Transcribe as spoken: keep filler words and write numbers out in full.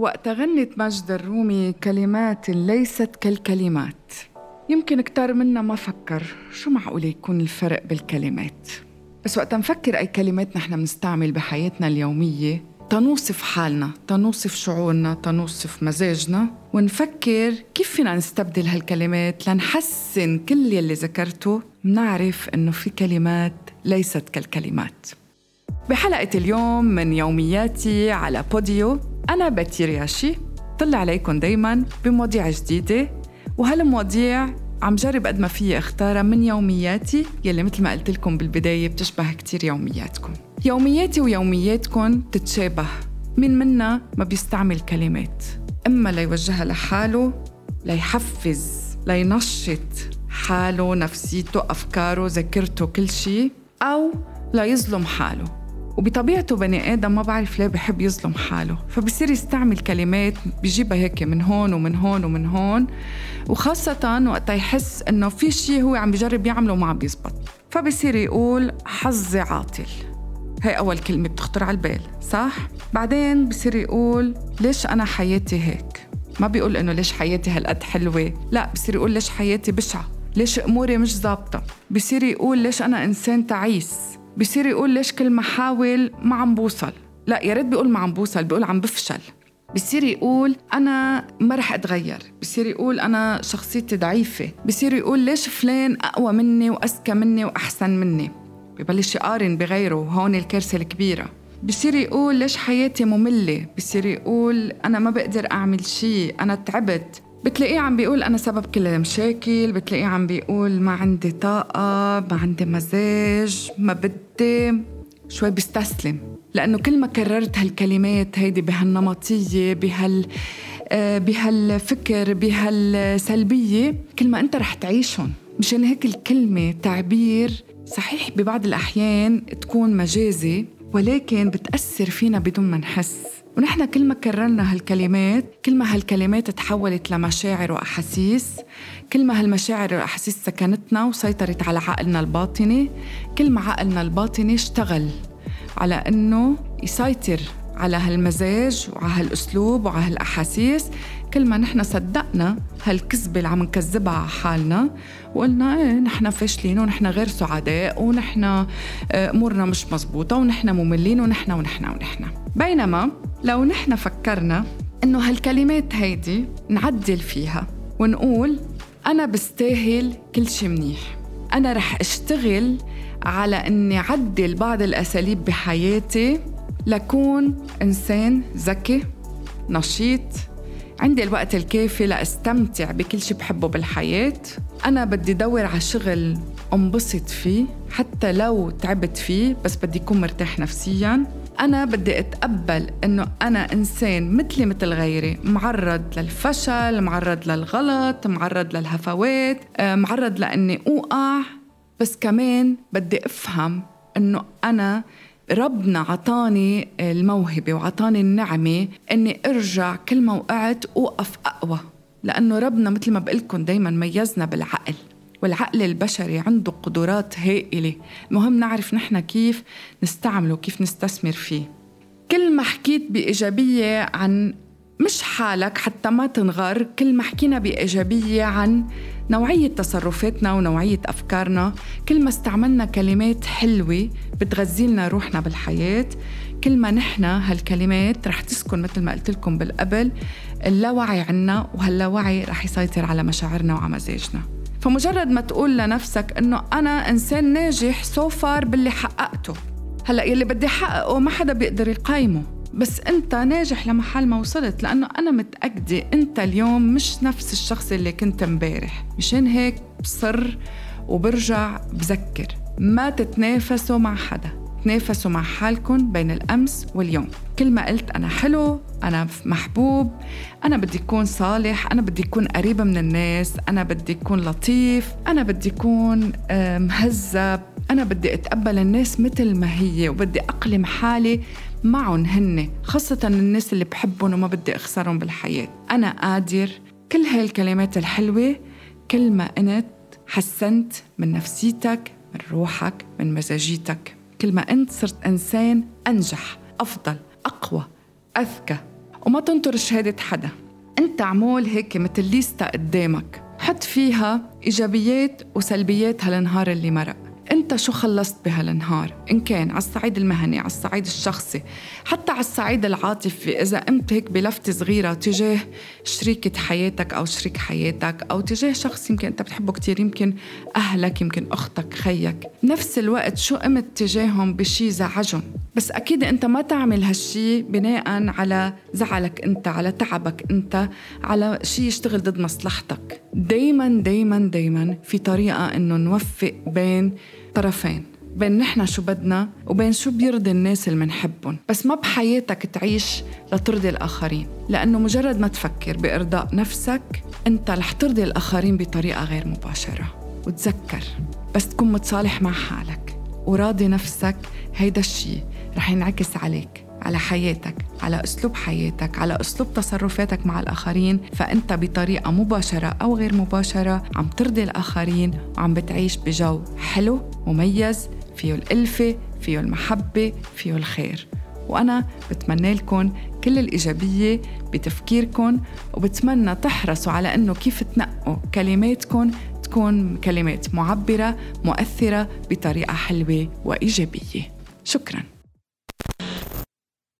وقت غنت مجد الرومي كلمات ليست كالكلمات، يمكن كتار منا ما فكر شو معقول يكون الفرق بالكلمات. بس وقت نفكر أي كلمات نحن بنستعمل بحياتنا اليومية تنوصف حالنا، تنوصف شعورنا، تنوصف مزاجنا، ونفكر كيف فينا نستبدل هالكلمات لنحسن كل يلي ذكرته، منعرف إنه في كلمات ليست كالكلمات. بحلقة اليوم من يومياتي على بوديو، أنا بتير ياشي طلع عليكم دايماً بمواضيع جديدة، وهالمواضيع عم جرب قد ما فيي اختارها من يومياتي يلي مثل ما قلت لكم بالبداية بتشبه كتير يومياتكم. يومياتي ويومياتكم تتشابه، من منا ما بيستعمل كلمات، إما ليوجهها لحاله، ليحفز، لينشط حاله، نفسيته، أفكاره، ذاكرته، كل شيء، أو ليظلم حاله. وبطبيعته بني آدم ما بعرف ليه بحب يظلم حاله، فبصير يستعمل كلمات بيجيبها هيك من هون ومن هون ومن هون، وخاصة وقت يحس إنه في شيء هو عم بيجرب يعمله وما عم بيزبط، فبصير يقول حظي عاطل. هي أول كلمة بتخطر على البال، صح؟ بعدين بصير يقول ليش أنا حياتي هيك؟ ما بيقول إنه ليش حياتي هالقد حلوة، لا، بصير يقول ليش حياتي بشعة، ليش أموري مش ضابطة، بصير يقول ليش أنا إنسان تعيس، بصير يقول ليش كل ما حاول ما عم بوصل، لا يا ريت بيقول ما عم بوصل، بيقول عم بفشل. بصير يقول أنا ما رح أتغير، بصير يقول أنا شخصيتي ضعيفة، بصير يقول ليش فلان أقوى مني وأذكى مني وأحسن مني، ببلش يقارن بغيره، وهون الكارثة الكبيرة. بصير يقول ليش حياتي مملة، بصير يقول أنا ما بقدر أعمل شيء، أنا تعبت. بتلاقيه عم بيقول أنا سبب كل المشاكل، بتلاقيه عم بيقول ما عندي طاقة، ما عندي مزاج، ما بدي، شوي بيستسلم، لأنه كل ما كررت هالكلمات هيدي بهالنمطية، بهال بهالفكر، بهالسلبية، كل ما أنت رح تعيشهم. مشان هيك الكلمة تعبير صحيح ببعض الأحيان تكون مجازي، ولكن بتأثر فينا بدون ما نحس. ونحن كل ما كررنا هالكلمات، كل ما هالكلمات تحولت لمشاعر وأحاسيس، كل ما هالمشاعر وأحاسيس سكنتنا وسيطرت على عقلنا الباطني، كل ما عقلنا الباطني اشتغل على أنه يسيطر على هالمزاج وعلى هالأسلوب وعلى هالأحاسيس. كل ما نحن صدقنا هالكذبة اللي عم نكذبها على حالنا وقلنا ايه نحن فاشلين ونحن غير سعداء ونحن أمورنا مش مزبوطة ونحن مملين ونحن ونحن ونحن بينما لو نحن فكرنا إنه هالكلمات هيدي نعدل فيها ونقول أنا بستاهل كل شي منيح، أنا رح أشتغل على أني عدل بعض الأساليب بحياتي لكون إنسان ذكي نشيط، عندي الوقت الكافي لأستمتع بكل شي بحبه بالحياة، أنا بدي دور على شغل أنبسط فيه حتى لو تعبت فيه بس بدي أكون مرتاح نفسياً، أنا بدي أتقبل أنه أنا إنسان مثلي مثل غيري، معرض للفشل، معرض للغلط، معرض للهفوات، معرض لأني أوقع، بس كمان بدي أفهم أنه أنا ربنا عطاني الموهبة وعطاني النعمة أني أرجع كل ما وقعت أوقف أقوى، لأنه ربنا مثل ما بقلكم دايما ميزنا بالعقل، والعقل البشري عنده قدرات هائلة، المهم نعرف نحن كيف نستعمله، كيف نستثمر فيه. كل ما حكيت بإيجابية عن مش حالك حتى ما تنغر، كل ما حكينا بإيجابية عن نوعية تصرفاتنا ونوعية أفكارنا، كل ما استعملنا كلمات حلوة بتغذيلنا روحنا بالحياة، كل ما نحنا هالكلمات رح تسكن مثل ما قلت لكم بالقبل اللاوعي عنا، وهاللاوعي رح يسيطر على مشاعرنا وعلى مزاجنا. فمجرد ما تقول لنفسك إنه أنا إنسان ناجح سوفر باللي حققته، هلأ يلي بدي حققه ما حدا بيقدر يقيمه، بس أنت ناجح لمحال ما وصلت، لأنه أنا متأكدة أنت اليوم مش نفس الشخص اللي كنت مبارح. مشان هيك بصر وبرجع بذكر ما تتنافسوا مع حدا، تنافسوا مع حالكم بين الأمس واليوم. كل ما قلت أنا حلو، أنا محبوب، أنا بدي أكون صالح، أنا بدي أكون قريبة من الناس، أنا بدي أكون لطيف، أنا بدي أكون مهذب، أنا بدي أتقبل الناس مثل ما هي، وبدي أقلم حالي معهم هن، خاصة الناس اللي بحبهم وما بدي أخسرهم بالحياة، أنا قادر. كل هالكلمات الحلوة كل ما أنت حسنت من نفسيتك، من روحك، من مزاجيتك، كل ما أنت صرت إنسان أنجح، أفضل، أقوى، أذكى، وما تنطر شهادة حدا. أنت عمول هيك مثل ليستا قدامك، حط فيها إيجابيات وسلبيات هالنهار اللي مرق. أنت شو خلصت بهالنهار، إن كان على الصعيد المهني، على الصعيد الشخصي، حتى على الصعيد العاطفي. إذا قمت هيك بلفتة صغيرة تجاه شريكة حياتك أو شريك حياتك أو تجاه شخص يمكن أنت بتحبه كتير، يمكن أهلك، يمكن أختك، خيك، نفس الوقت شو قمت تجاههم بشي زعجهم. بس أكيد أنت ما تعمل هالشي بناء على زعلك أنت، على تعبك أنت، على شي يشتغل ضد مصلحتك. دايماً دايماً دايماً في طريقة إنه نوفق بين طرفين، بين نحنا شو بدنا وبين شو بيرضي الناس اللي منحبهم. بس ما بحياتك تعيش لترضي الآخرين، لأنه مجرد ما تفكر بإرضاء نفسك أنت رح ترضي الآخرين بطريقة غير مباشرة. وتذكر بس تكون متصالح مع حالك وراضي نفسك، هيدا الشي رح ينعكس عليك، على حياتك، على أسلوب حياتك، على أسلوب تصرفاتك مع الآخرين. فأنت بطريقة مباشرة أو غير مباشرة عم ترضي الآخرين وعم بتعيش بجو حلو مميز فيه الألفة، فيه المحبة، فيه الخير. وأنا بتمنى لكم كل الإيجابية بتفكيركم، وبتمنى تحرصوا على أنه كيف تنقوا كلماتكم تكون كلمات معبرة مؤثرة بطريقة حلوة وإيجابية. شكراً.